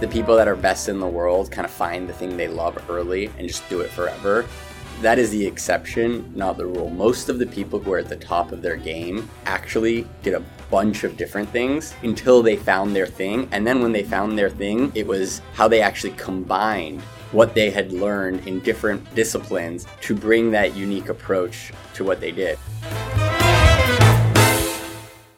The people that are best in the world kind of find the thing they love early and just do it forever. That is the exception, not the rule. Most of the people who are at the top of their game actually did a bunch of different things until they found their thing. And then when they found their thing, it was how they actually combined what they had learned in different disciplines to bring that unique approach to what they did.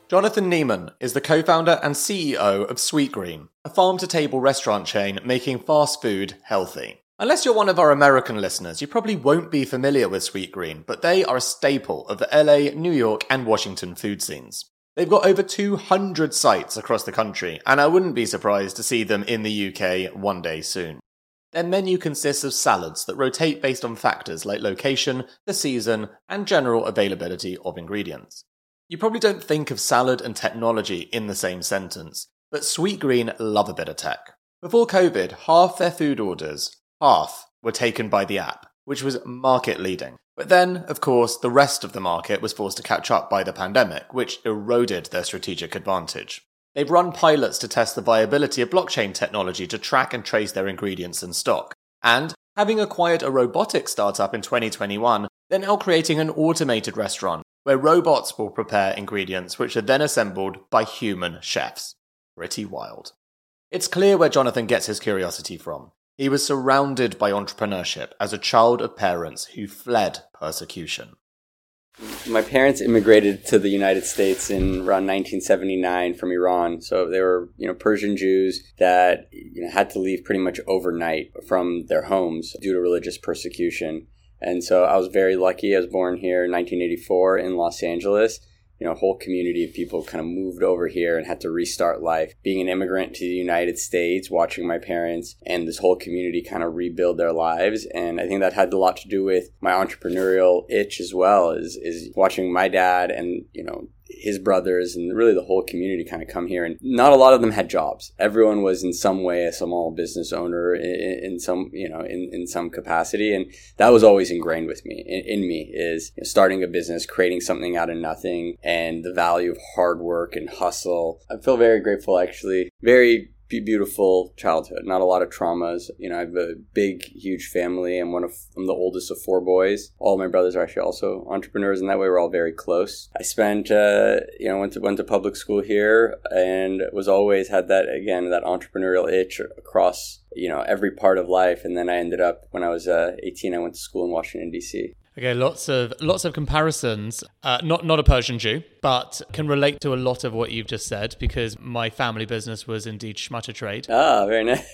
Jonathan Neman is the co-founder and CEO of Sweetgreen, a farm-to-table restaurant chain making fast food healthy. Unless you're one of our American listeners, you probably won't be familiar with Sweetgreen, but they are a staple of the LA, New York, and Washington food scenes. They've got over 200 sites across the country, and I wouldn't be surprised to see them in the UK one day soon. Their menu consists of salads that rotate based on factors like location, the season, and general availability of ingredients. You probably don't think of salad and technology in the same sentence, but Sweetgreen love a bit of tech. Before COVID, half their food orders, half, were taken by the app, which was market leading. But then, of course, the rest of the market was forced to catch up by the pandemic, which eroded their strategic advantage. They've run pilots to test the viability of blockchain technology to track and trace their ingredients and stock. And, having acquired a robotics startup in 2021, they're now creating an automated restaurant where robots will prepare ingredients which are then assembled by human chefs. Pretty wild. It's clear where Jonathan gets his curiosity from. He was surrounded by entrepreneurship as a child of parents who fled persecution. My parents immigrated to the United States in around 1979 from Iran. So they were, Persian Jews that had to leave pretty much overnight from their homes due to religious persecution. And so I was very lucky. I was born here in 1984 in Los Angeles. A whole community of people kind of moved over here and had to restart life. Being an immigrant to the United States, watching my parents and this whole community kind of rebuild their lives. And I think that had a lot to do with my entrepreneurial itch as well, is watching my dad and, his brothers and really the whole community kind of come here. And not a lot of them had jobs. Everyone was in some way a small business owner in some capacity. And that was always ingrained with me, in me is starting a business, creating something out of nothing, and the value of hard work and hustle. I feel very grateful, actually. Very beautiful childhood. Not a lot of traumas. I have a big, huge family. I'm the oldest of four boys. All my brothers are actually also entrepreneurs, and that way we're all very close. I spent, went to public school here, and was always had that entrepreneurial itch across, every part of life. And then I ended up when I was 18, I went to school in Washington, D.C. Okay, lots of comparisons. Not a Persian Jew, but can relate to a lot of what you've just said because my family business was indeed schmutter trade. Ah, very nice.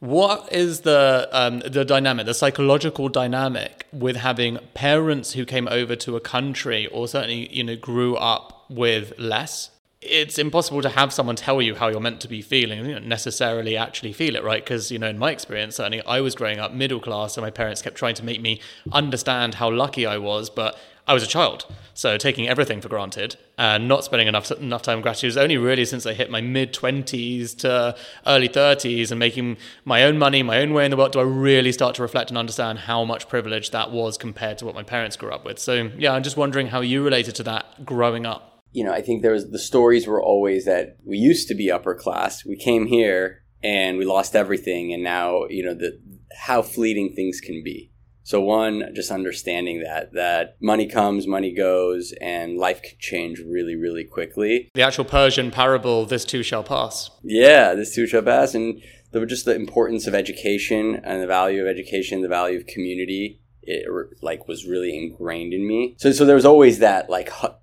What is the psychological dynamic with having parents who came over to a country or certainly grew up with less? It's impossible to have someone tell you how you're meant to be feeling. You don't necessarily actually feel it, right? Because, in my experience, certainly I was growing up middle class and my parents kept trying to make me understand how lucky I was, but I was a child. So taking everything for granted and not spending enough time in gratitude is only really since I hit my mid-20s to early 30s and making my own money, my own way in the world, do I really start to reflect and understand how much privilege that was compared to what my parents grew up with. So, yeah, I'm just wondering how you related to that growing up. I think there was the stories were always that we used to be upper class. We came here and we lost everything. And now, how fleeting things can be. So one, just understanding that money comes, money goes, and life can change really, really quickly. The actual Persian parable, this too shall pass. Yeah, this too shall pass. And just the importance of education and the value of education, the value of community. It was really ingrained in me. So there was always that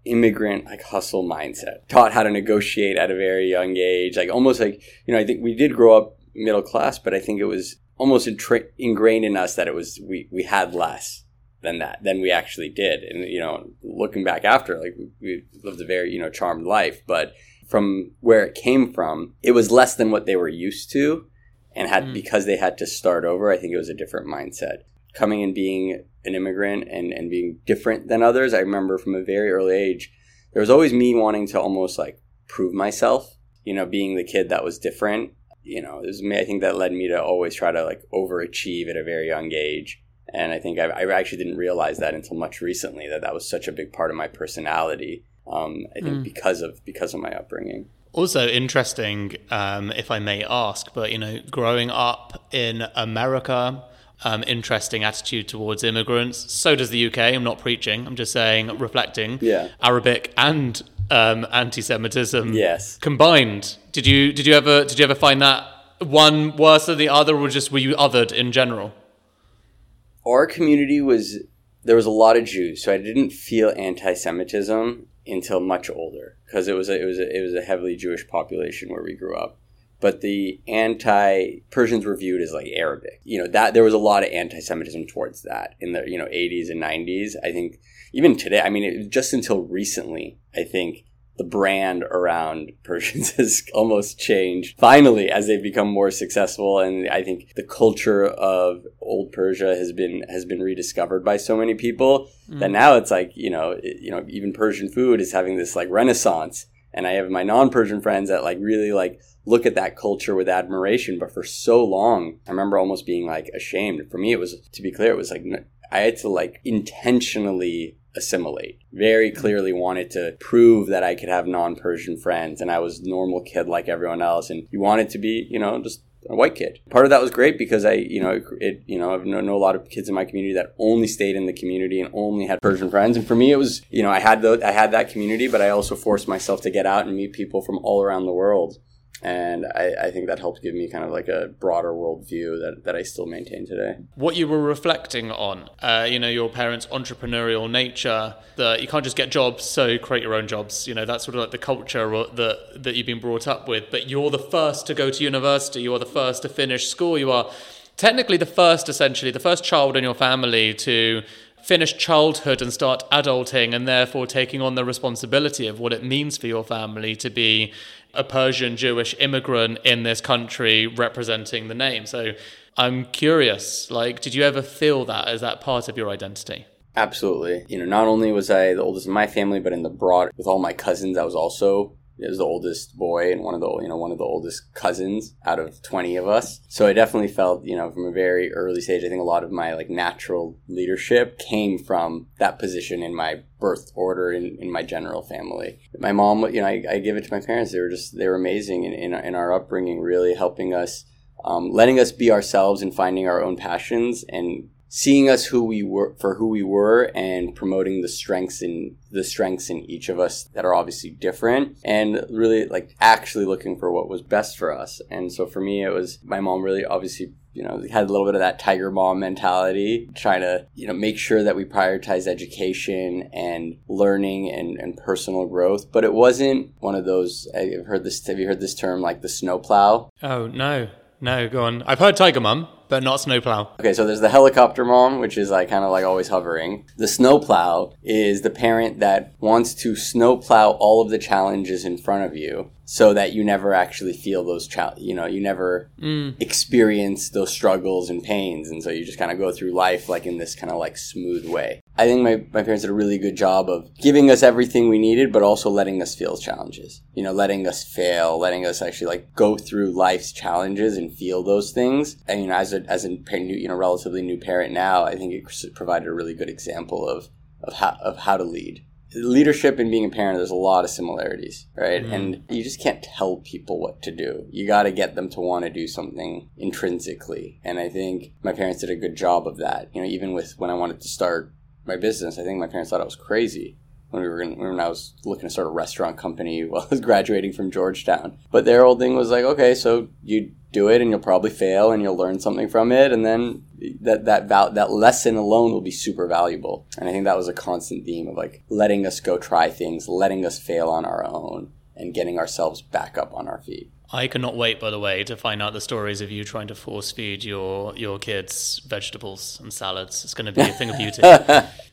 immigrant hustle mindset. Taught how to negotiate at a very young age. I think we did grow up middle class, but I think it was almost ingrained in us that it was we had less than we actually did. And looking back after, we lived a very charmed life, but from where it came from, it was less than what they were used to, and because they had to start over. I think it was a different mindset. Coming and being an immigrant and being different than others, I remember from a very early age, there was always me wanting to almost prove myself, being the kid that was different. It was me, I think that led me to always try to overachieve at a very young age. And I think I actually didn't realize that until much recently, that was such a big part of my personality. I think because of my upbringing. Also interesting, if I may ask, but, you know, growing up in America, interesting attitude towards immigrants. So does the UK. I'm not preaching. I'm just saying, reflecting Arabic and anti-Semitism combined. Did you ever find that one worse than the other, or just were you othered in general? Our community there was a lot of Jews, so I didn't feel anti-Semitism until much older, because it was a heavily Jewish population where we grew up. But the Persians were viewed as like Arabic, you know, that there was a lot of anti-Semitism towards that in the, you know, 80s and 90s. I think even today, I mean, just until recently, I think the brand around Persians has almost changed. Finally, as they've become more successful, and I think the culture of old Persia has been rediscovered by so many people that now it's like, you know, even Persian food is having this like renaissance. And I have my non-Persian friends that like really like look at that culture with admiration. But for so long, I remember almost being like ashamed. For me, it was, to be clear, it was like I had to like intentionally assimilate. Very clearly wanted to prove that I could have non-Persian friends, and I was a normal kid like everyone else, and you wanted to be, you know, just a white kid. Part of that was great because I, you know, I've known a lot of kids in my community that only stayed in the community and only had Persian friends. And for me, it was, you know, I had that community, but I also forced myself to get out and meet people from all around the world. And I think that helped give me kind of like a broader worldview that I still maintain today. What you were reflecting on, you know, your parents' entrepreneurial nature, that you can't just get jobs, so create your own jobs. You know, that's sort of like the culture that you've been brought up with. But you're the first to go to university. You are the first to finish school. You are technically the first child in your family to finish childhood and start adulting, and therefore taking on the responsibility of what it means for your family to be a Persian Jewish immigrant in this country representing the name. So I'm curious, like, did you ever feel that as that part of your identity? Absolutely. You know, not only was I the oldest in my family, but with all my cousins, I was also the oldest boy and one of the oldest cousins out of 20 of us. So I definitely felt, you know, from a very early stage, I think a lot of my like natural leadership came from that position in my birth order in my general family. My mom, you know, I give it to my parents. They were amazing in our upbringing, really helping us, letting us be ourselves and finding our own passions and seeing us who we were and promoting the strengths in each of us that are obviously different, and really like actually looking for what was best for us. And so for me, it was my mom really obviously, you know, had a little bit of that tiger mom mentality, trying to, you know, make sure that we prioritize education and learning and personal growth. But it wasn't one of those, have you heard this term, like the snowplow? Oh, no, go on. I've heard tiger mom, but not snowplow. Okay, so there's the helicopter mom, which is like kind of like always hovering. The snowplow is the parent that wants to snowplow all of the challenges in front of you, so that you never actually feel those challenges. You know, you never experience those struggles and pains, and so you just kind of go through life like in this kind of like smooth way. I think my parents did a really good job of giving us everything we needed, but also letting us feel challenges, you know, letting us fail, letting us actually like go through life's challenges and feel those things. And, you know, as a relatively new parent now, I think it provided a really good example of how to lead. Leadership and being a parent, there's a lot of similarities, right? And you just can't tell people what to do. You got to get them to want to do something intrinsically. And I think my parents did a good job of that. You know, even with when I wanted to start my business, I think my parents thought I was crazy when I was looking to start a restaurant company while I was graduating from Georgetown. But their whole thing was like, okay, so you do it and you'll probably fail and you'll learn something from it, and then that lesson alone will be super valuable. And I think that was a constant theme of like letting us go try things, letting us fail on our own, and getting ourselves back up on our feet. I cannot wait, by the way, to find out the stories of you trying to force feed your kids vegetables and salads. It's going to be a thing of beauty.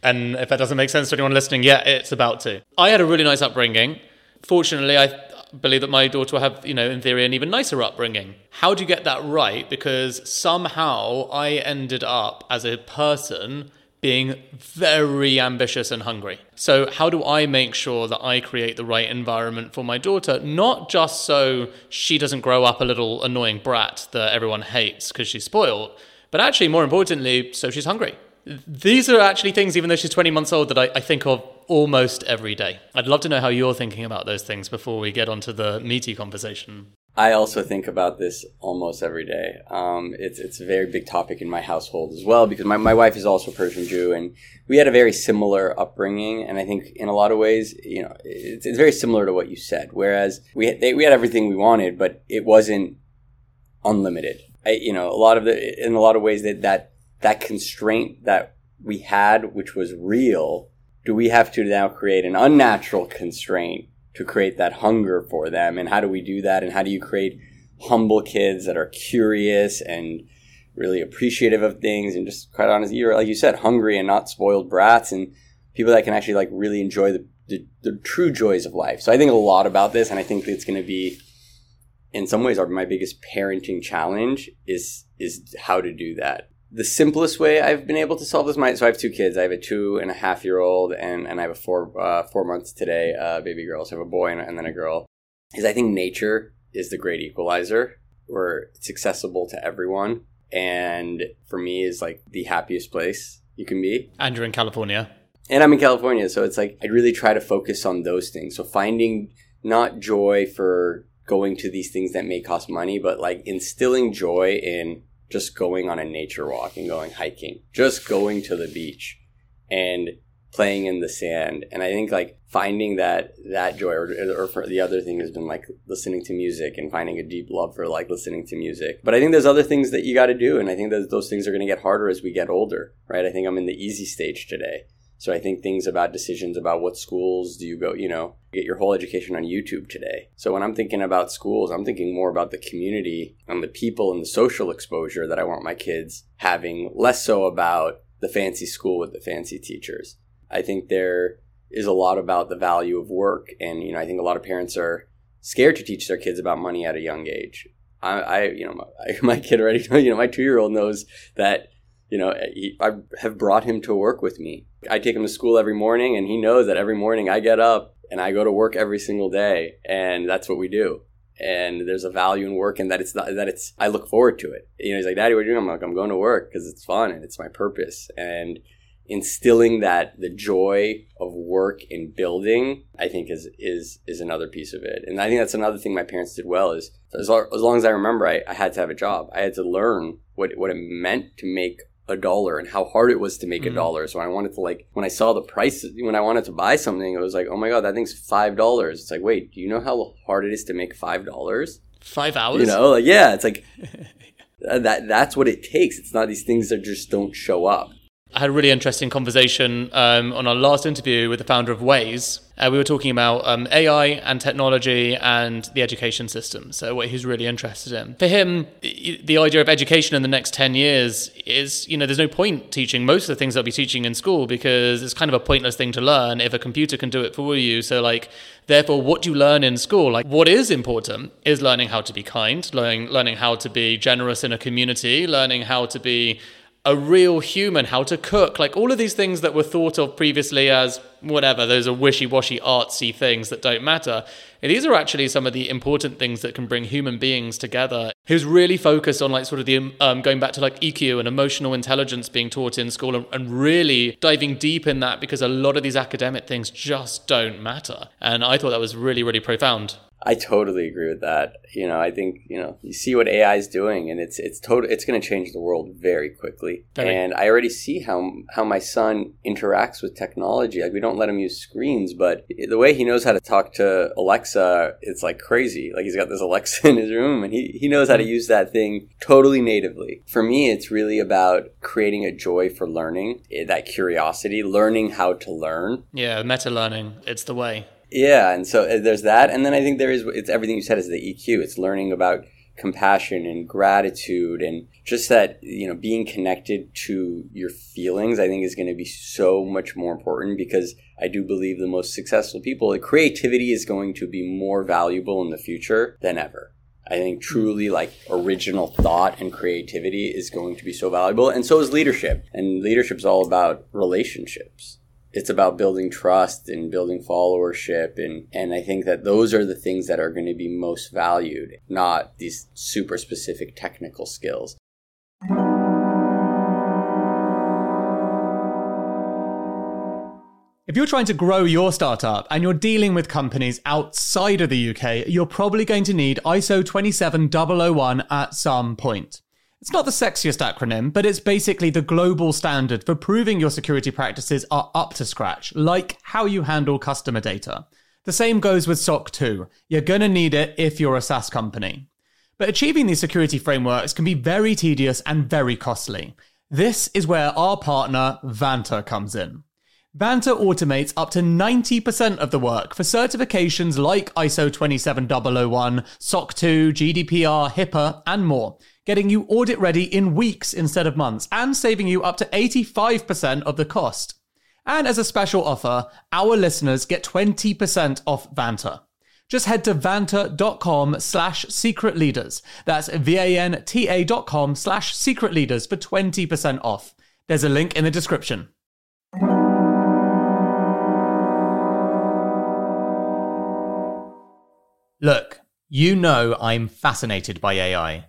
And if that doesn't make sense to anyone listening yet, it's about to. I had a really nice upbringing. Fortunately, I believe that my daughter will have, you know, in theory, an even nicer upbringing. How do you get that right? Because somehow I ended up as a person being very ambitious and hungry. So how do I make sure that I create the right environment for my daughter, not just so she doesn't grow up a little annoying brat that everyone hates because she's spoiled, but actually more importantly, so she's hungry? These are actually things, even though she's 20 months old, that I think of almost every day. I'd love to know how you're thinking about those things before we get onto the meaty conversation. I also think about this almost every day. It's a very big topic in my household as well, because my wife is also Persian Jew, and we had a very similar upbringing. And I think in a lot of ways, you know, it's very similar to what you said. Whereas we had everything we wanted, but it wasn't unlimited. In a lot of ways that constraint that we had, which was real, do we have to now create an unnatural constraint to create that hunger for them? And how do we do that? And how do you create humble kids that are curious and really appreciative of things? And just quite honestly, you're, like you said, hungry and not spoiled brats, and people that can actually like really enjoy the true joys of life. So I think a lot about this, and I think it's going to be, in some ways, my biggest parenting challenge is how to do that. The simplest way I've been able to solve this, so I have two kids. I have a 2.5-year-old and I have a 4 months today baby girl. So I have a boy and then a girl. Is I think nature is the great equalizer, where it's accessible to everyone, and for me is like the happiest place you can be. And you're in California. And I'm in California, so it's like I really try to focus on those things. So finding not joy for going to these things that may cost money, but like instilling joy in just going on a nature walk and going hiking, just going to the beach and playing in the sand. And I think like finding that joy, or for the other thing has been like listening to music and finding a deep love for like listening to music. But I think there's other things that you got to do. And I think that those things are going to get harder as we get older, right? I think I'm in the easy stage today. So I think things about decisions about what schools do you go, you know, get your whole education on YouTube today. So when I'm thinking about schools, I'm thinking more about the community and the people and the social exposure that I want my kids having, less so about the fancy school with the fancy teachers. I think there is a lot about the value of work. And, you know, I think a lot of parents are scared to teach their kids about money at a young age. My kid already, my 2-year-old knows that. You know, I have brought him to work with me. I take him to school every morning, and he knows that every morning I get up and I go to work every single day, and that's what we do. And there's a value in work, and I look forward to it. You know, he's like, "Daddy, what are you doing?" I'm like, "I'm going to work because it's fun and it's my purpose." And instilling that, the joy of work in building, I think is another piece of it. And I think that's another thing my parents did well is, as long as I remember, I had to have a job. I had to learn what it meant to make a dollar and how hard it was to make a dollar. So I wanted to when I saw the price, when I wanted to buy something, it was like, oh my God, that thing's $5. It's like, wait, do you know how hard it is to make $5? 5 hours? You know, like, yeah, it's like that's what it takes. It's not these things that just don't show up. I had a really interesting conversation on our last interview with the founder of Waze. We were talking about AI and technology and the education system, so what he's really interested in. For him, the idea of education in the next 10 years is, there's no point teaching most of the things they'll be teaching in school, because it's kind of a pointless thing to learn if a computer can do it for you. So therefore, what you learn in school, what is important is learning how to be kind, learning how to be generous in a community, learning how to be a real human, how to cook, all of these things that were thought of previously as whatever, those are wishy-washy artsy things that don't matter. And these are actually some of the important things that can bring human beings together. Who's really focused on going back to EQ and emotional intelligence being taught in school, and really diving deep in that, because a lot of these academic things just don't matter. And I thought that was really, really profound. I totally agree with that. I think, you see what AI is doing, and it's going to change the world very quickly. Very. And I already see how my son interacts with technology. We don't let him use screens, but the way he knows how to talk to Alexa, it's crazy. He's got this Alexa in his room, and he knows how to use that thing totally natively. For me, it's really about creating a joy for learning, that curiosity, learning how to learn. Yeah, meta-learning. It's the way. Yeah, and so there's that, and then I think it's everything you said is the EQ. It's learning about compassion and gratitude, and just that, being connected to your feelings, I think, is going to be so much more important, because I do believe the most successful people, the creativity is going to be more valuable in the future than ever. I think truly original thought and creativity is going to be so valuable, and so is leadership. And leadership's all about relationships. It's about building trust and building followership. And I think that those are the things that are going to be most valued, not these super specific technical skills. If you're trying to grow your startup and you're dealing with companies outside of the UK, you're probably going to need ISO 27001 at some point. It's not the sexiest acronym, but it's basically the global standard for proving your security practices are up to scratch, like how you handle customer data. The same goes with SOC 2. You're going to need it if you're a SaaS company. But achieving these security frameworks can be very tedious and very costly. This is where our partner, Vanta, comes in. Vanta automates up to 90% of the work for certifications like ISO 27001, SOC 2, GDPR, HIPAA, and more, getting you audit ready in weeks instead of months and saving you up to 85% of the cost. And as a special offer, our listeners get 20% off Vanta. Just head to vanta.com/secretleaders. That's VANTA.com/secretleaders for 20% off. There's a link in the description. Look, you know I'm fascinated by AI,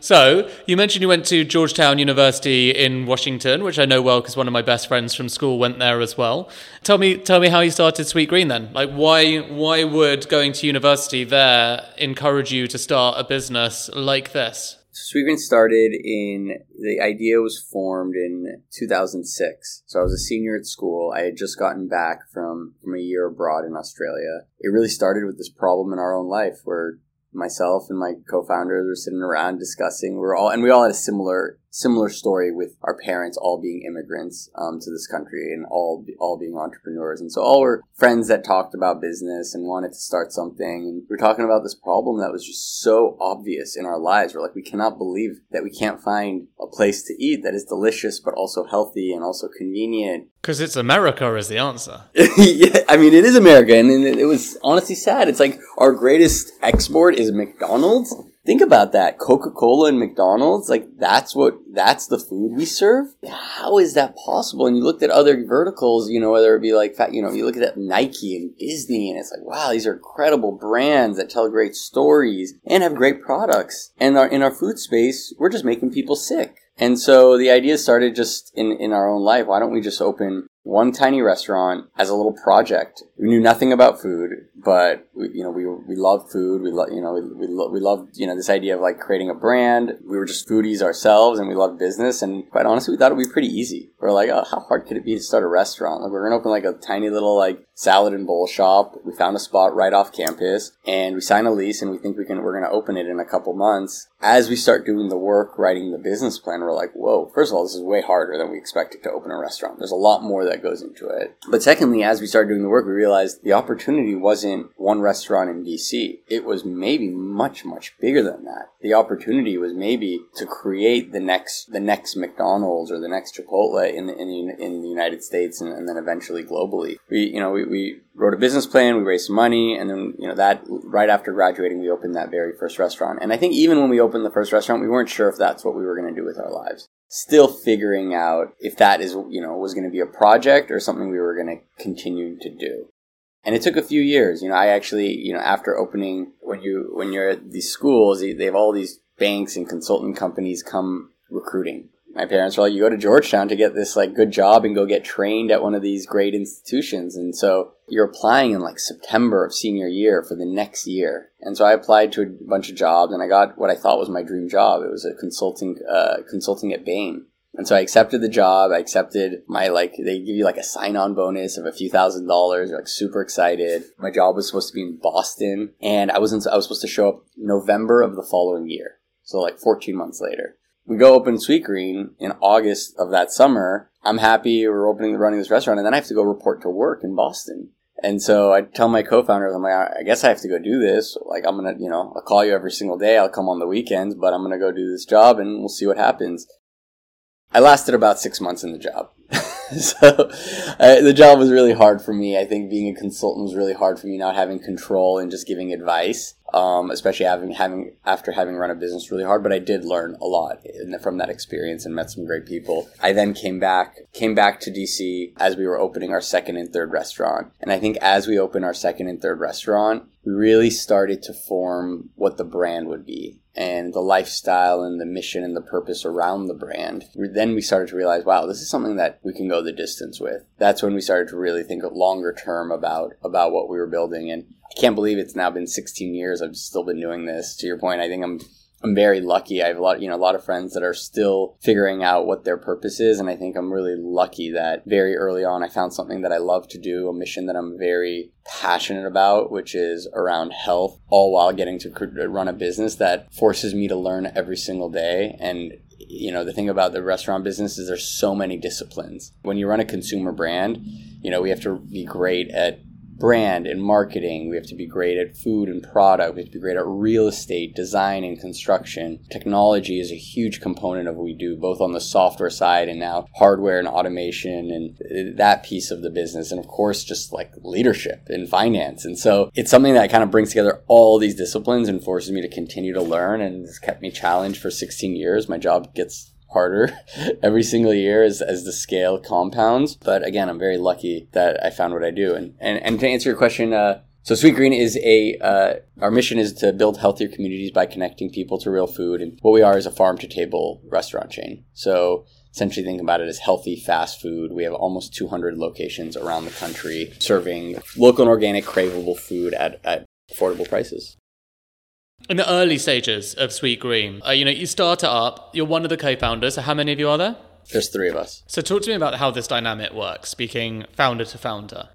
So you mentioned you went to Georgetown University in Washington, which I know well because one of my best friends from school went there as well. Tell me how you started Sweetgreen then. Like, why would going to university there encourage you to start a business like this? Sweetgreen started the idea was formed in 2006. So I was a senior at school. I had just gotten back from a year abroad in Australia. It really started with this problem in our own life where myself and my co-founders were sitting around discussing. We all had a similar story with our parents all being immigrants to this country and all being entrepreneurs. And so all were friends that talked about business and wanted to start something. And we were talking about this problem that was just so obvious in our lives. We're like, we cannot believe that we can't find a place to eat that is delicious, but also healthy and also convenient. Because it's America is the answer. Yeah, I mean, it is America. And it was honestly sad. It's like our greatest export is McDonald's. Think about that. Coca-Cola and McDonald's, like that's the food we serve. How is that possible? And you looked at other verticals, you know, whether it be like, you look at Nike and Disney and it's like, wow, these are incredible brands that tell great stories and have great products. And in our food space, we're just making people sick. And so the idea started just in our own life. Why don't we just open one tiny restaurant as a little project? We knew nothing about food, but we loved food. We loved this idea of like creating a brand. We were just foodies ourselves, and we loved business. And quite honestly, we thought it would be pretty easy. We're like, oh, how hard could it be to start a restaurant? Like, we're gonna open like a tiny little like salad and bowl shop. We found a spot right off campus, and we signed a lease, and we think we're gonna open it in a couple months. As we start doing the work, writing the business plan, we're like, whoa, first of all, this is way harder than we expected to open a restaurant. There's a lot more that goes into it. But secondly, as we started doing the work, we realized the opportunity wasn't one restaurant in DC. It was maybe much, much bigger than that. The opportunity was maybe to create the next McDonald's or the next Chipotle in the United States and then eventually globally. We wrote a business plan, we raised money, and then, that right after graduating, we opened that very first restaurant. And I think even when we opened the first restaurant, we weren't sure if that's what we were going to do with our lives. Still figuring out if that is, was going to be a project or something we were going to continue to do. And it took a few years. I actually, after opening, when you're at these schools, they have all these banks and consultant companies come recruiting. My parents were like, you go to Georgetown to get this like good job and go get trained at one of these great institutions. And so you're applying in like September of senior year for the next year. And so I applied to a bunch of jobs and I got what I thought was my dream job. It was a consulting at Bain. And so I accepted the job. I accepted my, they give you a sign-on bonus of a few $1,000s. Like, super excited. My job was supposed to be in Boston, and I was supposed to show up November of the following year. So 14 months later. We go open Sweetgreen in August of that summer. I'm happy we're running this restaurant, and then I have to go report to work in Boston. And so I tell my co-founders, I'm I guess I have to go do this. I'm going to, I'll call you every single day. I'll come on the weekends, but I'm going to go do this job and we'll see what happens. I lasted about 6 months in the job. So the job was really hard for me. I think being a consultant was really hard for me, not having control and just giving advice, especially after having run a business really hard. But I did learn a lot from that experience and met some great people. I then came back to DC as we were opening our second and third restaurant. And I think as we opened our second and third restaurant, we really started to form what the brand would be and the lifestyle and the mission and the purpose around the brand. Then we started to realize, wow, this is something that we can go the distance with. That's when we started to really think longer term about what we were building. And I can't believe it's now been 16 years. I've still been doing this. To your point, I think I'm very lucky. I have a lot of friends that are still figuring out what their purpose is. And I think I'm really lucky that very early on, I found something that I love to do, a mission that I'm very passionate about, which is around health, all while getting to run a business that forces me to learn every single day. And the thing about the restaurant business is there's so many disciplines. When you run a consumer brand, we have to be great at brand and marketing. We have to be great at food and product. We have to be great at real estate, design and construction. Technology is a huge component of what we do, both on the software side and now hardware and automation and that piece of the business. And of course, just leadership and finance. And so it's something that kind of brings together all these disciplines and forces me to continue to learn, and has kept me challenged for 16 years. My job gets harder every single year as the scale compounds. But again, I'm very lucky that I found what I do. And to answer your question, so Sweetgreen is our mission is to build healthier communities by connecting people to real food. And what we are is a farm to table restaurant chain. So essentially think about it as healthy fast food. We have almost 200 locations around the country serving local and organic craveable food at affordable prices. In the early stages of Sweetgreen, you start it up, you're one of the co-founders. So how many of you are there? There's three of us. So talk to me about how this dynamic works, speaking founder to founder.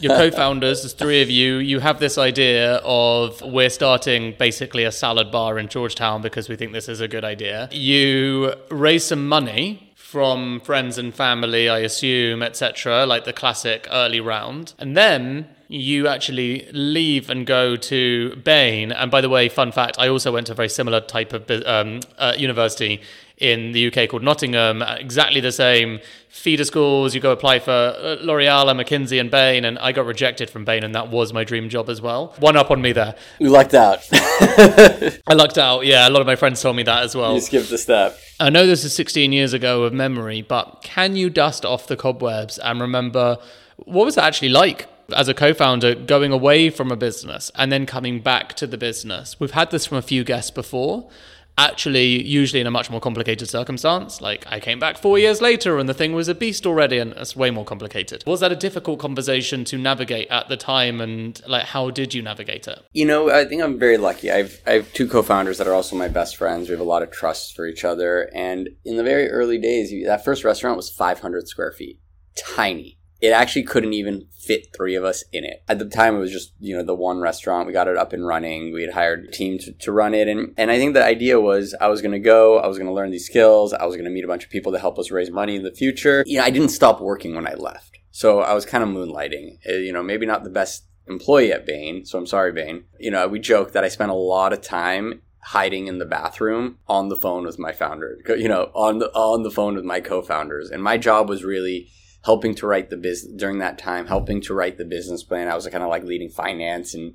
Your co-founders, there's three of you. You have this idea of, we're starting basically a salad bar in Georgetown because we think this is a good idea. You raise some money from friends and family, I assume, etc., the classic early round. And then you actually leave and go to Bain. And by the way, fun fact, I also went to a very similar type of university in the UK called Nottingham. Exactly the same feeder schools. You go apply for L'Oreal and McKinsey and Bain, and I got rejected from Bain, and that was my dream job as well. One up on me there. You lucked out. I lucked out, yeah. A lot of my friends told me that as well. You skipped a step. I know this is 16 years ago of memory, but can you dust off the cobwebs and remember what was it actually like as a co-founder going away from a business and then coming back to the business? We've had this from a few guests before, actually, usually in a much more complicated circumstance. I came back 4 years later and the thing was a beast already, and it's way more complicated. Was that a difficult conversation to navigate at the time, and how did you navigate it? I think I'm very lucky. I have two co-founders that are also my best friends. We have a lot of trust for each other. And in the very early days, that first restaurant was 500 square feet. Tiny. It actually couldn't even fit three of us in it. At the time, it was just, the one restaurant. We got it up and running. We had hired a team to run it. And I think the idea was I was going to go. I was going to learn these skills. I was going to meet a bunch of people to help us raise money in the future. I didn't stop working when I left. So I was kind of moonlighting. Maybe not the best employee at Bain. So I'm sorry, Bain. We joke that I spent a lot of time hiding in the bathroom on the phone with my founder, on the phone with my co-founders. And my job was really helping to write the business during that time, helping to write the business plan. I was kind of leading finance and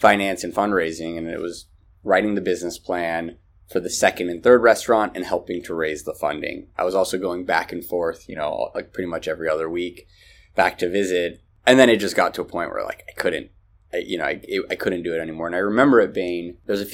fundraising, and it was writing the business plan for the second and third restaurant and helping to raise the funding. I was also going back and forth, pretty much every other week back to visit. And then it just got to a point where I couldn't do it anymore. And I remember at Bain, there's a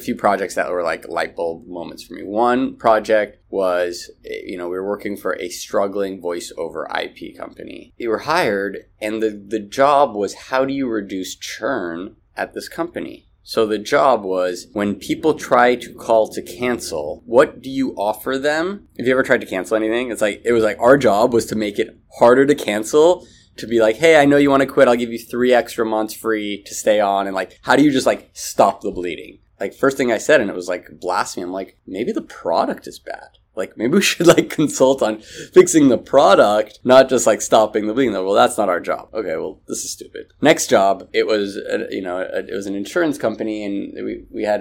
few projects that were light bulb moments for me. One project was, we were working for a struggling voice over IP company. They were hired, and the job was, how do you reduce churn at this company? So the job was, when people try to call to cancel, what do you offer them? Have you ever tried to cancel anything? It was our job was to make it harder to cancel, to be like, hey, I know you want to quit. I'll give you 3 extra months free to stay on. And how do you just stop the bleeding? First thing I said, and it was blasphemy. I'm like, maybe the product is bad. Maybe we should consult on fixing the product, not just stopping the bleeding. Well, that's not our job. Okay, well, this is stupid. Next job, it was it was an insurance company, and we get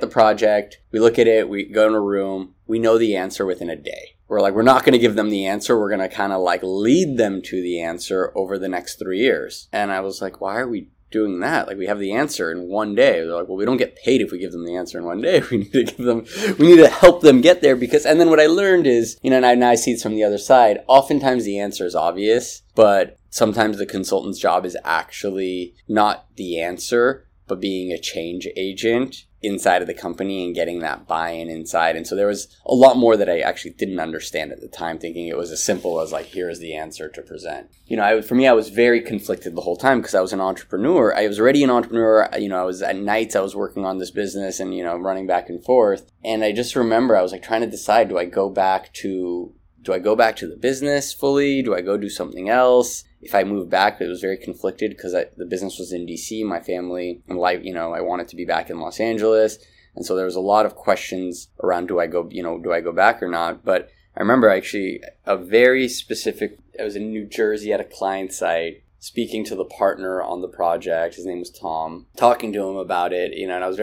the project, we look at it, we go in a room, we know the answer within a day. We're not going to give them the answer. We're going to lead them to the answer over the next 3 years. And I was like, why are we doing that? We have the answer in one day. They're like, well, we don't get paid if we give them the answer in one day. We need to help them get there because, and then what I learned is, and I see it from the other side, oftentimes the answer is obvious, but sometimes the consultant's job is actually not the answer, but being a change agent inside of the company and getting that buy-in inside. And so there was a lot more that I actually didn't understand at the time, thinking it was as simple as here's the answer to present. I was very conflicted the whole time because I was an entrepreneur. I was already an entrepreneur. I was at nights, I was working on this business and, running back and forth. And I just remember I was trying to decide, do I go back to the business fully? Do I go do something else? If I moved back, it was very conflicted because the business was in DC, my family, and I wanted to be back in Los Angeles. And so there was a lot of questions around, do I go back or not? But I remember actually I was in New Jersey at a client site, speaking to the partner on the project. His name was Tom, talking to him about it, and I was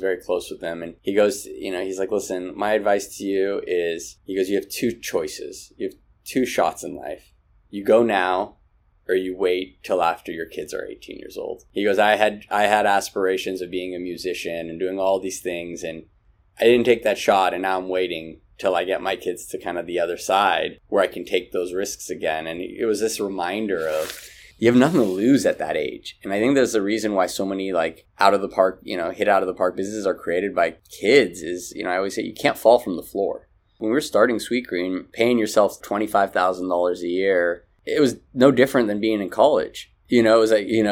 very close with him. And he goes, he's like, listen, my advice to you is, he goes, you have 2 choices. You have 2 shots in life. You go now, or you wait till after your kids are 18 years old. He goes, I had aspirations of being a musician and doing all these things, and I didn't take that shot, and now I'm waiting till I get my kids to the other side where I can take those risks again. And it was this reminder of, you have nothing to lose at that age. And I think there's a reason why so many hit out of the park businesses are created by kids is, I always say you can't fall from the floor. When we were starting Sweetgreen, paying yourself $25,000 a year, it was no different than being in college. It was you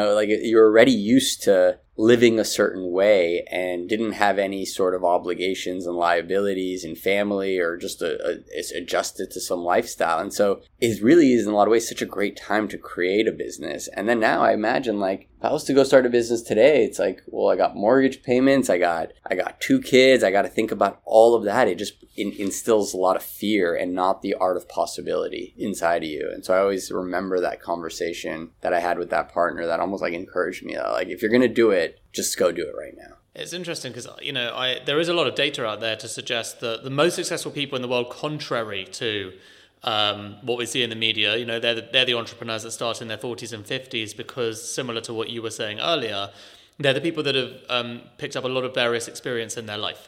were already used to living a certain way and didn't have any sort of obligations and liabilities and family or just adjusted to some lifestyle. And so it really is in a lot of ways such a great time to create a business. And then now I imagine if I was to go start a business today, it's I got mortgage payments, I got 2 kids, I got to think about all of that. It just instills a lot of fear and not the art of possibility inside of you. And so I always remember that conversation that I had with that partner that almost encouraged me. If you're going to do it, just go do it right now. It's interesting because, there is a lot of data out there to suggest that the most successful people in the world, contrary to what we see in the media, they're the entrepreneurs that start in their 40s and 50s because, similar to what you were saying earlier, they're the people that have picked up a lot of various experience in their life.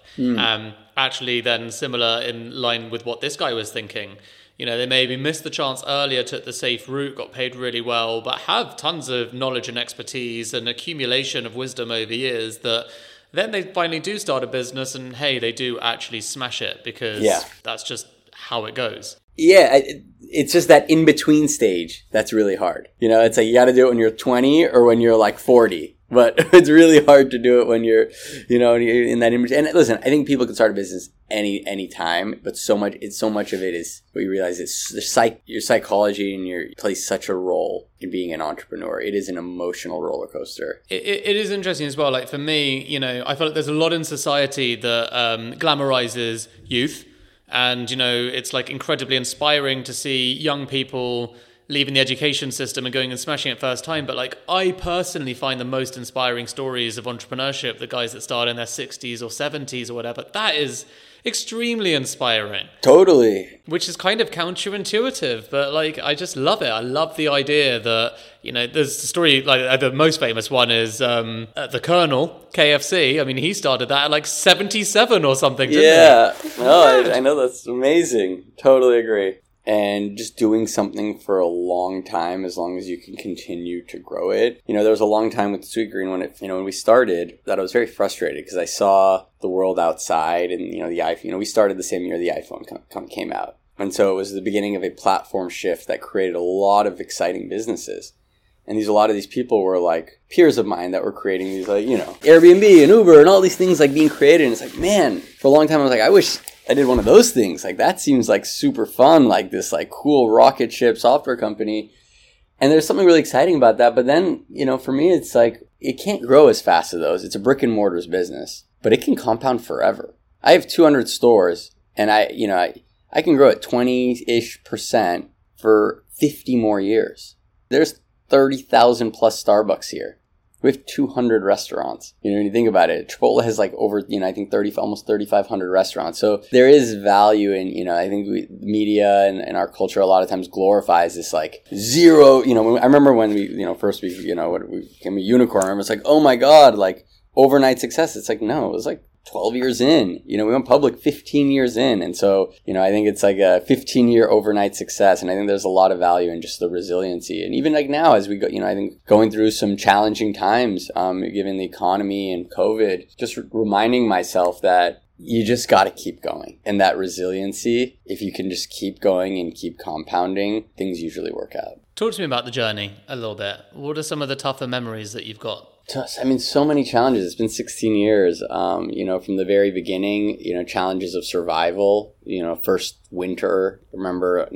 Actually, then similar in line with what this guy was thinking. They maybe missed the chance earlier, took the safe route, got paid really well, but have tons of knowledge and expertise and accumulation of wisdom over years that then they finally do start a business and, hey, they do actually smash it because that's just how it goes. Yeah, it's just that in-between stage that's really hard. It's you got to do it when you're 20 or when you're 40. But it's really hard to do it when you're, in that image. And listen, I think people can start a business any time, but so much of it is what you realize is your psychology and your plays such a role in being an entrepreneur. It is an emotional roller coaster. It is interesting as well. For me, I feel like there's a lot in society that glamorizes youth, and it's incredibly inspiring to see young people leaving the education system and going and smashing it first time. But I personally find the most inspiring stories of entrepreneurship, the guys that start in their 60s or 70s or whatever. That is extremely inspiring. Totally. Which is kind of counterintuitive, but I just love it. I love the idea that, there's the story, the most famous one is the Colonel, KFC. I mean, he started that at 77 or something, didn't he? Yeah. No, I know, that's amazing. Totally agree. And just doing something for a long time, as long as you can continue to grow it. There was a long time with Sweetgreen when we started that I was very frustrated because I saw the world outside and, the iPhone, we started the same year the iPhone came out. And so it was the beginning of a platform shift that created a lot of exciting businesses. And these, a lot of these people were like peers of mine that were creating these, like, you know, Airbnb and Uber and all these things like being created. And it's like, man, for a long time I was like, I wish I did one of those things. Like, that seems like super fun, like this like cool rocket ship software company. And there's something really exciting about that. But then, you know, for me, it's like, it can't grow as fast as those. It's a brick and mortars business, but it can compound forever. I have 200 stores and I can grow at 20-ish% for 50 more years. There's 30,000 plus Starbucks here. We have 200 restaurants. You know, when you think about it, Chipotle has like over, you know, I think 30, almost 3,500 restaurants. So there is value in, you know, I think media and our culture a lot of times glorifies this like zero, you know, I remember when we, you know, first we, you know, we became a unicorn. It's like, oh my God, like overnight success. It's like, no, it was like 12 years in, you know, we went public 15 years in. And so, you know, I think it's like a 15-year overnight success. And I think there's a lot of value in just the resiliency. And even like now, as we go, you know, I think going through some challenging times, given the economy and COVID, just reminding myself that you just got to keep going. And that resiliency, if you can just keep going and keep compounding, things usually work out. Talk to me about the journey a little bit. What are some of the tougher memories that you've got? I mean, so many challenges. It's been 16 years, you know, from the very beginning, you know, challenges of survival, you know, first winter, remember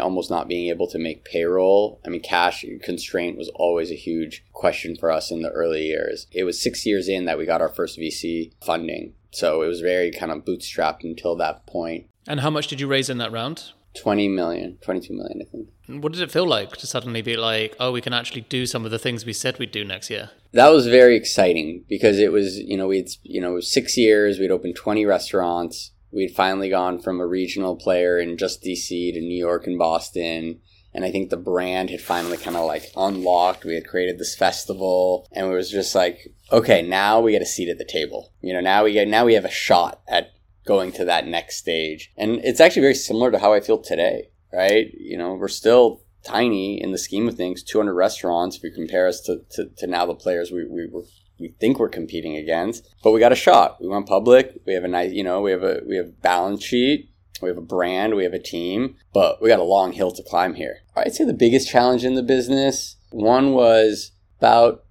almost not being able to make payroll. I mean, cash constraint was always a huge question for us in the early years. It was 6 years in that we got our first VC funding. So it was very kind of bootstrapped until that point. And how much did you raise in that round? 20 million, 22 million, I think. What did it feel like to suddenly be like, oh, we can actually do some of the things we said we'd do next year? That was very exciting because it was, you know, it was 6 years, we'd opened 20 restaurants. We'd finally gone from a regional player in just DC to New York and Boston. And I think the brand had finally kind of like unlocked. We had created this festival and it was just like, okay, now we get a seat at the table. You know, now we have a shot at going to that next stage. And it's actually very similar to how I feel today, right? You know, we're still tiny in the scheme of things, 200 restaurants, if you compare us to now the players we think we're competing against, but we got a shot. We went public. We have a nice, you know, we have balance sheet. We have a brand, we have a team, but we got a long hill to climb here. I'd say the biggest challenge in the business, one was about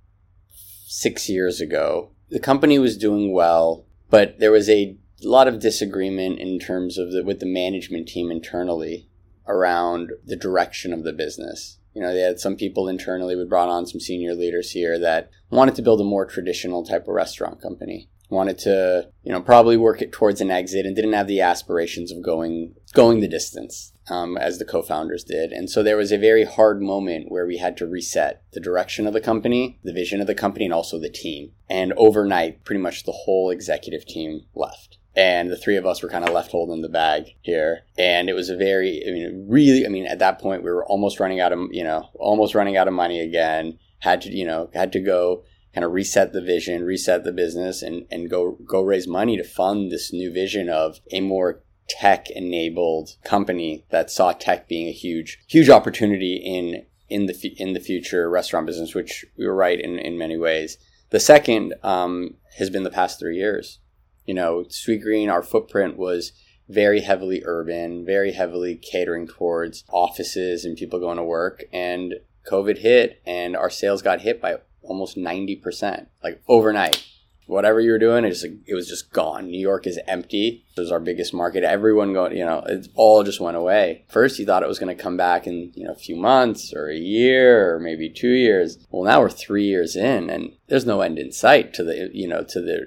6 years ago. The company was doing well, but there was a lot of disagreement in terms of with the management team internally around the direction of the business. You know, they had some people internally, we brought on some senior leaders here that wanted to build a more traditional type of restaurant company, wanted to, you know, probably work it towards an exit and didn't have the aspirations of going the distance as the co-founders did. And so there was a very hard moment where we had to reset the direction of the company, the vision of the company, and also the team. And overnight, pretty much the whole executive team left. And the three of us were kind of left holding the bag here. And it was at that point, we were almost running out of money again, had to go kind of reset the vision, reset the business and go raise money to fund this new vision of a more tech enabled company that saw tech being a huge, huge opportunity in the future restaurant business, which we were right in many ways. The second has been the past 3 years. You know, Sweetgreen, our footprint was very heavily urban, very heavily catering towards offices and people going to work. And COVID hit and our sales got hit by almost 90%, like overnight. Whatever you were doing, it was just gone. New York is empty. It was our biggest market. Everyone going, you know, it all just went away. First, you thought it was going to come back in, you know, a few months or a year or maybe 2 years. Well, now we're 3 years in and there's no end in sight to the, you know, to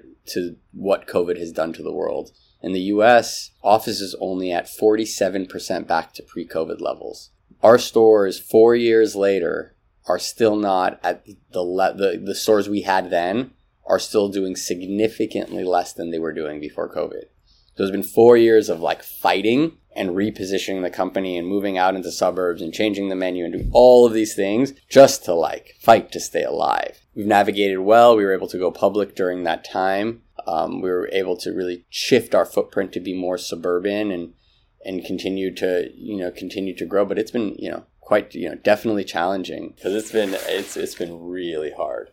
what COVID has done to the world. In the US, office is only at 47% back to pre-COVID levels. Our stores 4 years later are still not at the stores we had then are still doing significantly less than they were doing before COVID. So it's been 4 years of like fighting and repositioning the company and moving out into suburbs and changing the menu and doing all of these things just to like fight to stay alive. We've navigated well. We were able to go public during that time. We were able to really shift our footprint to be more suburban and continue to grow. But it's been, you know, quite, you know, definitely challenging because it's been really hard.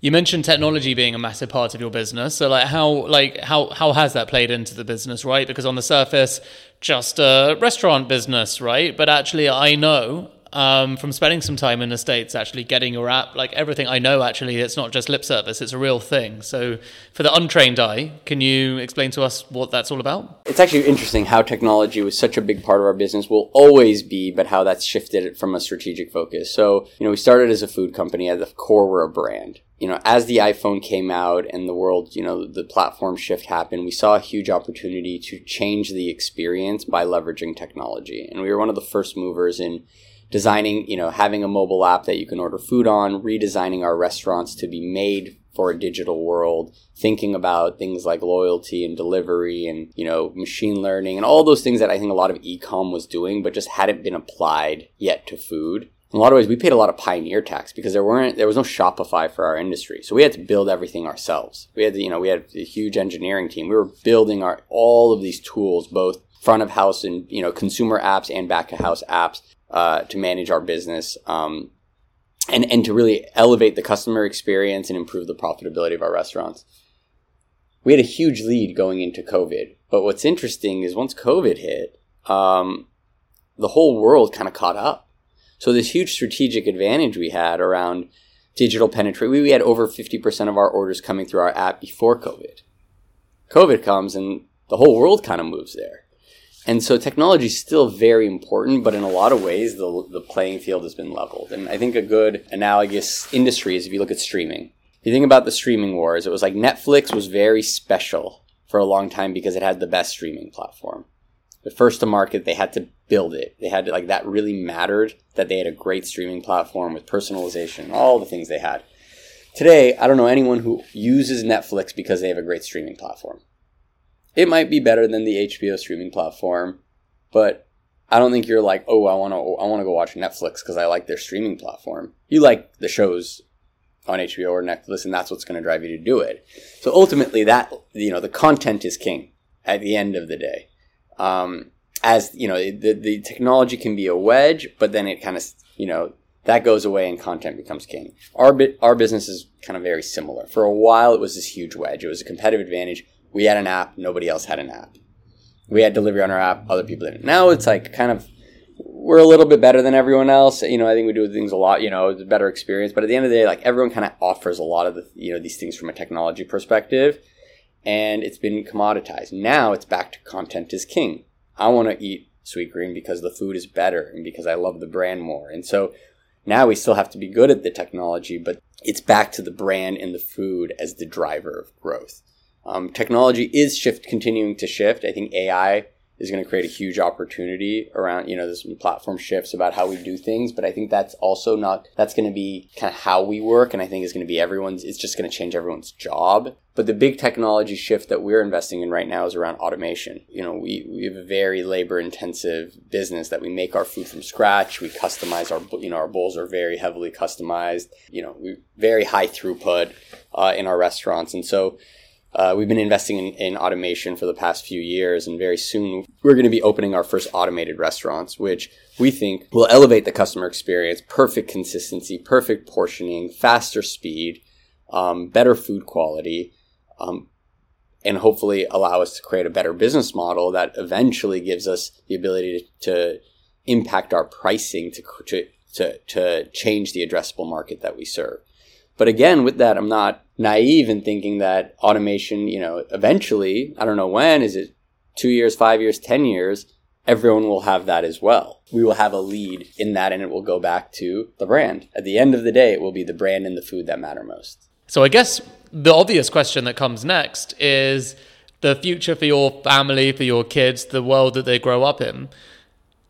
You mentioned technology being a massive part of your business. So how has that played into the business, right? Because on the surface, just a restaurant business, right? But actually I know from spending some time in the States actually getting your app, like everything I know, actually, it's not just lip service, it's a real thing. So for the untrained eye, can you explain to us what that's all about? It's actually interesting how technology was such a big part of our business, will always be, but how that's shifted it from a strategic focus. So, you know, we started as a food company. At the core, we're a brand. You know, as the iPhone came out and the world, you know, the platform shift happened, we saw a huge opportunity to change the experience by leveraging technology. And we were one of the first movers in designing, you know, having a mobile app that you can order food on, redesigning our restaurants to be made for a digital world, thinking about things like loyalty and delivery and, you know, machine learning and all those things that I think a lot of e-com was doing, but just hadn't been applied yet to food. In a lot of ways, we paid a lot of pioneer tax because there was no Shopify for our industry. So we had to build everything ourselves. We had a huge engineering team. We were building all of these tools, both front of house and, you know, consumer apps and back of house apps to manage our business and to really elevate the customer experience and improve the profitability of our restaurants. We had a huge lead going into COVID. But what's interesting is once COVID hit, the whole world kind of caught up. So this huge strategic advantage we had around digital penetration, we had over 50% of our orders coming through our app before COVID. COVID comes and the whole world kind of moves there. And so technology is still very important, but in a lot of ways, the playing field has been leveled. And I think a good analogous industry is if you look at streaming. If you think about the streaming wars, it was like Netflix was very special for a long time because it had the best streaming platform. The first to market, they had to build it. They had to, like, that really mattered, that they had a great streaming platform with personalization, all the things they had. Today, I don't know anyone who uses Netflix because they have a great streaming platform. It might be better than the HBO streaming platform, but I don't think you're like, oh, I want to go watch Netflix because I like their streaming platform. You like the shows on HBO or Netflix, and that's what's going to drive you to do it. So ultimately, that, you know, the content is king at the end of the day. As you know, the technology can be a wedge, but then it kind of, you know, that goes away and content becomes king. Our business is kind of very similar. For a while, it was this huge wedge. It was a competitive advantage. We had an app. Nobody else had an app. We had delivery on our app. Other people didn't. Now it's like kind of, we're a little bit better than everyone else. You know, I think we do things a lot, you know, it's a better experience. But at the end of the day, like, everyone kind of offers a lot of the, you know, these things from a technology perspective. And it's been commoditized. Now it's back to content is king. I want to eat Sweetgreen because the food is better and because I love the brand more. And so now we still have to be good at the technology, but it's back to the brand and the food as the driver of growth. Technology is continuing to shift. I think AI is going to create a huge opportunity around, you know, there's some platform shifts about how we do things, but I think that's also that's going to be kind of how we work. And I think it's going to be it's just going to change everyone's job. But the big technology shift that we're investing in right now is around automation. You know, we have a very labor intensive business that we make our food from scratch. We customize our bowls are very heavily customized, you know, we very high throughput in our restaurants. And so, we've been investing in automation for the past few years, and very soon we're going to be opening our first automated restaurants, which we think will elevate the customer experience, perfect consistency, perfect portioning, faster speed, better food quality, and hopefully allow us to create a better business model that eventually gives us the ability to impact our pricing to change the addressable market that we serve. But again, with that, I'm not naive in thinking that automation, you know, eventually, I don't know when, is it 2 years, 5 years, 10 years, everyone will have that as well. We will have a lead in that, and it will go back to the brand. At the end of the day, it will be the brand and the food that matter most. So I guess the obvious question that comes next is the future for your family, for your kids, the world that they grow up in.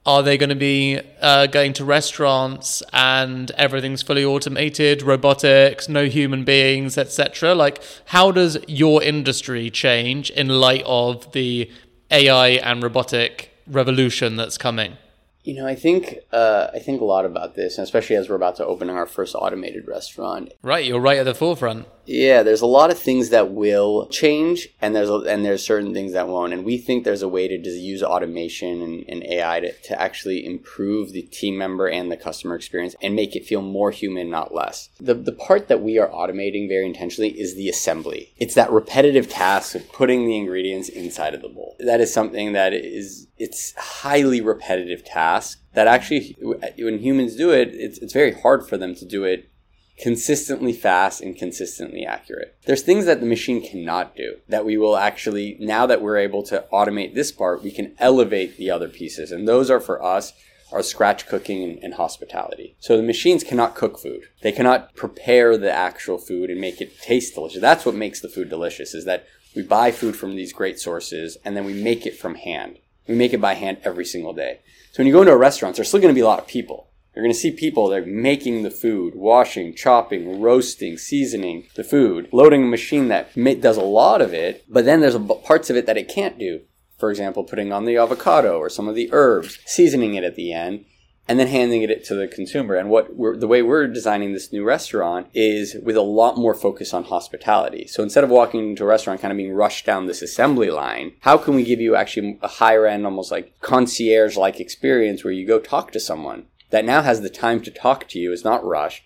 Are they going to be going to restaurants and everything's fully automated, robotics, no human beings, etc.? Like, how does your industry change in light of the AI and robotic revolution that's coming? You know, I think a lot about this, and especially as we're about to open our first automated restaurant. Right, you're right at the forefront. Yeah, there's a lot of things that will change, and there's certain things that won't. And we think there's a way to just use automation and AI to actually improve the team member and the customer experience and make it feel more human, not less. The part that we are automating very intentionally is the assembly. It's that repetitive task of putting the ingredients inside of the bowl. That is something that it's highly repetitive task that actually when humans do it, it's very hard for them to do it consistently fast and consistently accurate. There's things that the machine cannot do that we will actually, now that we're able to automate this part, we can elevate the other pieces. And those are for us, are scratch cooking and hospitality. So the machines cannot cook food. They cannot prepare the actual food and make it taste delicious. That's what makes the food delicious, is that we buy food from these great sources and then we make it from hand. We make it by hand every single day. So when you go into a restaurant, there's still going to be a lot of people. You're going to see people that are making the food, washing, chopping, roasting, seasoning the food, loading a machine that does a lot of it, but then there's parts of it that it can't do. For example, putting on the avocado or some of the herbs, seasoning it at the end, and then handing it to the consumer. And the way we're designing this new restaurant is with a lot more focus on hospitality. So instead of walking into a restaurant kind of being rushed down this assembly line, how can we give you actually a higher end, almost like concierge-like experience where you go talk to someone that now has the time to talk to you, is not rushed.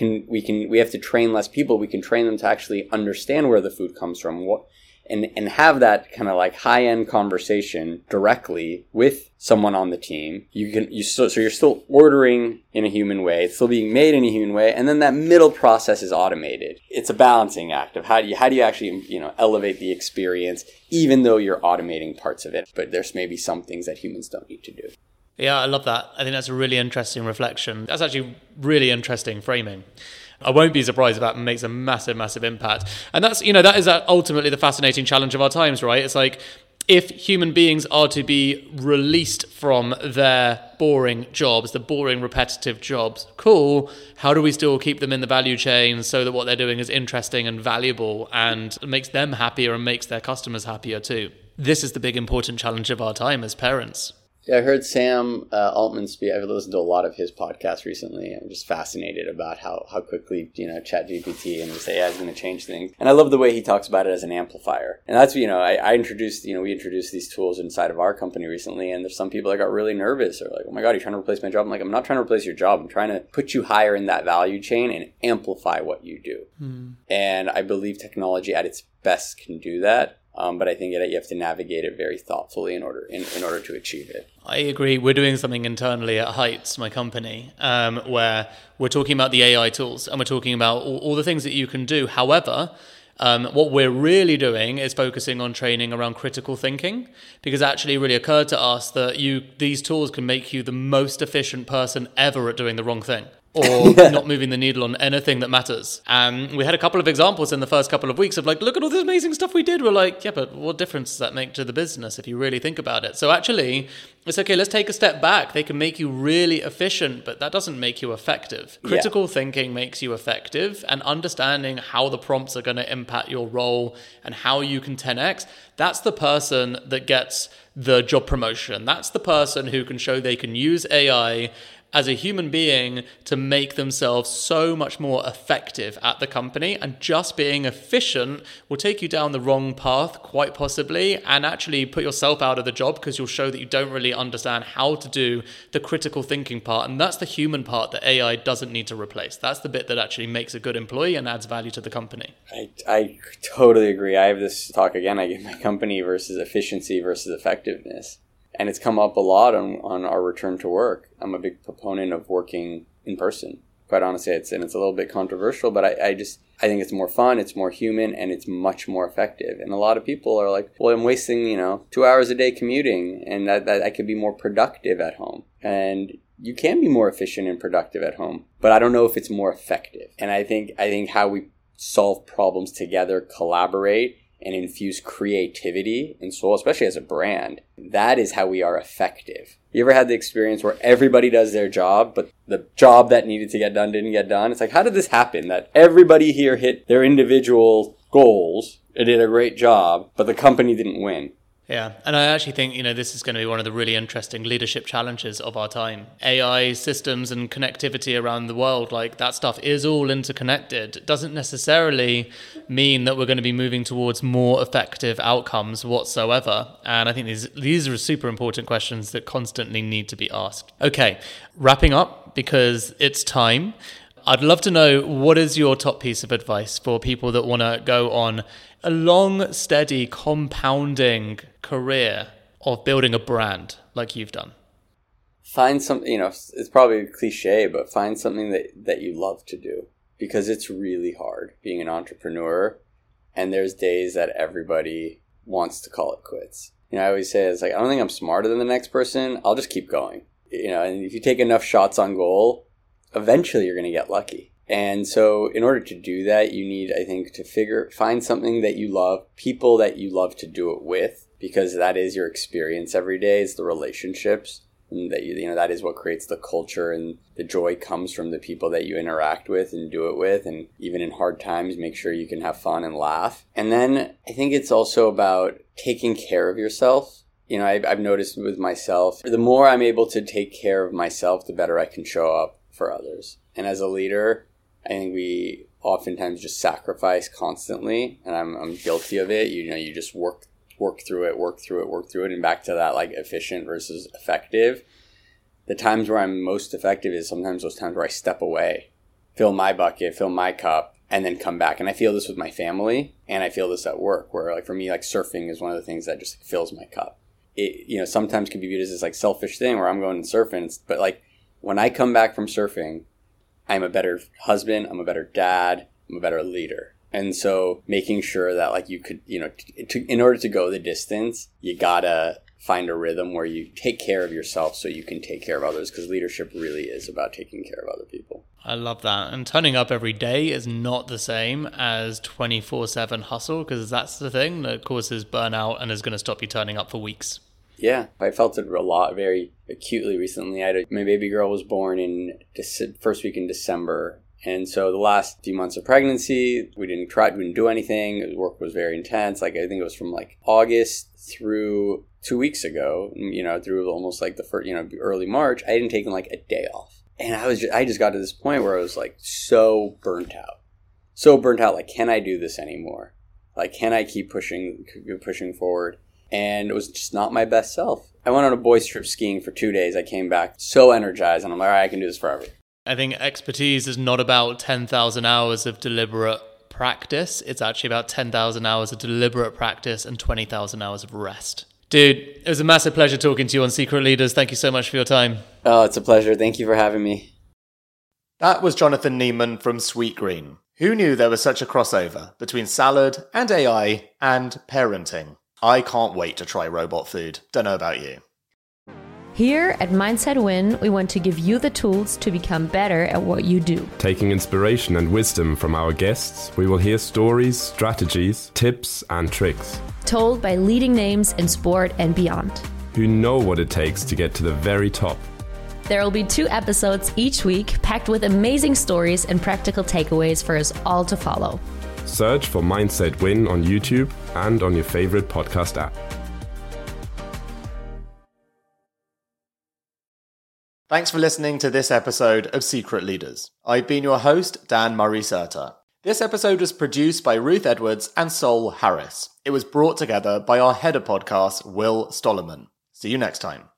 We have to train less people. We can train them to actually understand where the food comes from, and have that kind of like high-end conversation directly with someone on the team. So you're still ordering in a human way. It's still being made in a human way, and then that middle process is automated. It's a balancing act of how do you actually elevate the experience, even though you're automating parts of it. But there's maybe some things that humans don't need to do. Yeah, I love that. I think that's a really interesting reflection. That's actually really interesting framing. I won't be surprised if that makes a massive, massive impact. And that's, that is ultimately the fascinating challenge of our times, right? It's like, if human beings are to be released from their boring jobs, the boring repetitive jobs, cool, how do we still keep them in the value chain so that what they're doing is interesting and valuable and makes them happier and makes their customers happier too? This is the big important challenge of our time as parents. Yeah, I heard Sam Altman speak. I've listened to a lot of his podcasts recently. I'm just fascinated about how quickly, ChatGPT and this AI is going to change things. And I love the way he talks about it as an amplifier. And that's, we introduced these tools inside of our company recently. And there's some people that got really nervous or like, oh my God, you're trying to replace my job. I'm like, I'm not trying to replace your job. I'm trying to put you higher in that value chain and amplify what you do. Mm. And I believe technology at its best can do that. But I think that you have to navigate it very thoughtfully in order to achieve it. I agree. We're doing something internally at Heights, my company, where we're talking about the AI tools and we're talking about all the things that you can do. However, what we're really doing is focusing on training around critical thinking, because it actually really occurred to us that these tools can make you the most efficient person ever at doing the wrong thing. Or not moving the needle on anything that matters. And we had a couple of examples in the first couple of weeks of like, look at all this amazing stuff we did. We're like, yeah, but what difference does that make to the business if you really think about it? So actually, it's okay, let's take a step back. They can make you really efficient, but that doesn't make you effective. Critical thinking makes you effective, and understanding how the prompts are going to impact your role and how you can 10x, that's the person that gets the job promotion. That's the person who can show they can use AI as a human being to make themselves so much more effective at the company. And just being efficient will take you down the wrong path, quite possibly, and actually put yourself out of the job, because you'll show that you don't really understand how to do the critical thinking part. And that's the human part that AI doesn't need to replace. That's the bit that actually makes a good employee and adds value to the company. I totally agree. I have this talk again. I give my company versus efficiency versus effectiveness. And it's come up a lot on our return to work. I'm a big proponent of working in person. Quite honestly, it's a little bit controversial, but I think it's more fun, it's more human, and it's much more effective. And a lot of people are like, well, I'm wasting, 2 hours a day commuting, and that I could be more productive at home. And you can be more efficient and productive at home, but I don't know if it's more effective. And I think how we solve problems together, collaborate, and infuse creativity and soul, especially as a brand, that is how we are effective. You ever had the experience where everybody does their job, but the job that needed to get done didn't get done? It's like, how did this happen? That everybody here hit their individual goals and did a great job, but the company didn't win. Yeah. And I actually think, you know, this is going to be one of the really interesting leadership challenges of our time. AI systems and connectivity around the world, like that stuff is all interconnected. It doesn't necessarily mean that we're going to be moving towards more effective outcomes whatsoever. And I think these are super important questions that constantly need to be asked. Okay. Wrapping up because it's time. I'd love to know, what is your top piece of advice for people that want to go on a long, steady, compounding career of building a brand like you've done? Find something, you know, it's probably cliche, but find something that you love to do, because it's really hard being an entrepreneur. And there's days that everybody wants to call it quits. You know, I always say, it's like, I don't think I'm smarter than the next person. I'll just keep going. You know, and if you take enough shots on goal, eventually you're going to get lucky. And so in order to do that, you need, I think, to find something that you love, people that you love to do it with, because that is your experience every day, is the relationships, and that you know, that is what creates the culture, and the joy comes from the people that you interact with and do it with. And even in hard times, make sure you can have fun and laugh. And then I think it's also about taking care of yourself. You know, I've noticed with myself, the more I'm able to take care of myself, the better I can show up for others. And as a leader, I think we oftentimes just sacrifice constantly, and I'm guilty of it. You know, you just work through it, and back to that, like, efficient versus effective. The times where I'm most effective is sometimes those times where I step away, fill my bucket, fill my cup, and then come back. And I feel this with my family, and I feel this at work, where, like, for me, like, surfing is one of the things that just, like, fills my cup. It, you know, sometimes can be viewed as this, like, selfish thing where I'm going and surfing, but, like, when I come back from surfing, I'm a better husband, I'm a better dad, I'm a better leader. And so making sure that, like, you could, you know, in order to go the distance, you gotta find a rhythm where you take care of yourself so you can take care of others, because leadership really is about taking care of other people. I love that. And turning up every day is not the same as 24/7 hustle, because that's the thing that causes burnout and is going to stop you turning up for weeks. Yeah, I felt it a lot, very acutely recently. My baby girl was born in first week in December. And so the last few months of pregnancy, we didn't do anything. Work was very intense. Like, I think it was from, like, August through 2 weeks ago, you know, through almost, like, the first, you know, early March, I hadn't taken, like, a day off. And I just got to this point where I was, like, so burnt out. Like, can I do this anymore? Like, can I keep pushing forward? And it was just not my best self. I went on a boys trip skiing for 2 days. I came back so energized, and I'm like, all right, I can do this forever. I think expertise is not about 10,000 hours of deliberate practice. It's actually about 10,000 hours of deliberate practice and 20,000 hours of rest. Dude, it was a massive pleasure talking to you on Secret Leaders. Thank you so much for your time. Oh, it's a pleasure. Thank you for having me. That was Jonathan Neman from Sweetgreen. Who knew there was such a crossover between salad and AI and parenting? I can't wait to try robot food. Don't know about you. Here at Mindset Win, we want to give you the tools to become better at what you do. Taking inspiration and wisdom from our guests, we will hear stories, strategies, tips, and tricks. Told by leading names in sport and beyond, who know what it takes to get to the very top. There will be 2 episodes each week, packed with amazing stories and practical takeaways for us all to follow. Search for Mindset Win on YouTube and on your favorite podcast app. Thanks for listening to this episode of Secret Leaders. I've been your host, Dan Murray-Serta. This episode was produced by Ruth Edwards and Sol Harris. It was brought together by our head of podcasts, Will Stollerman. See you next time.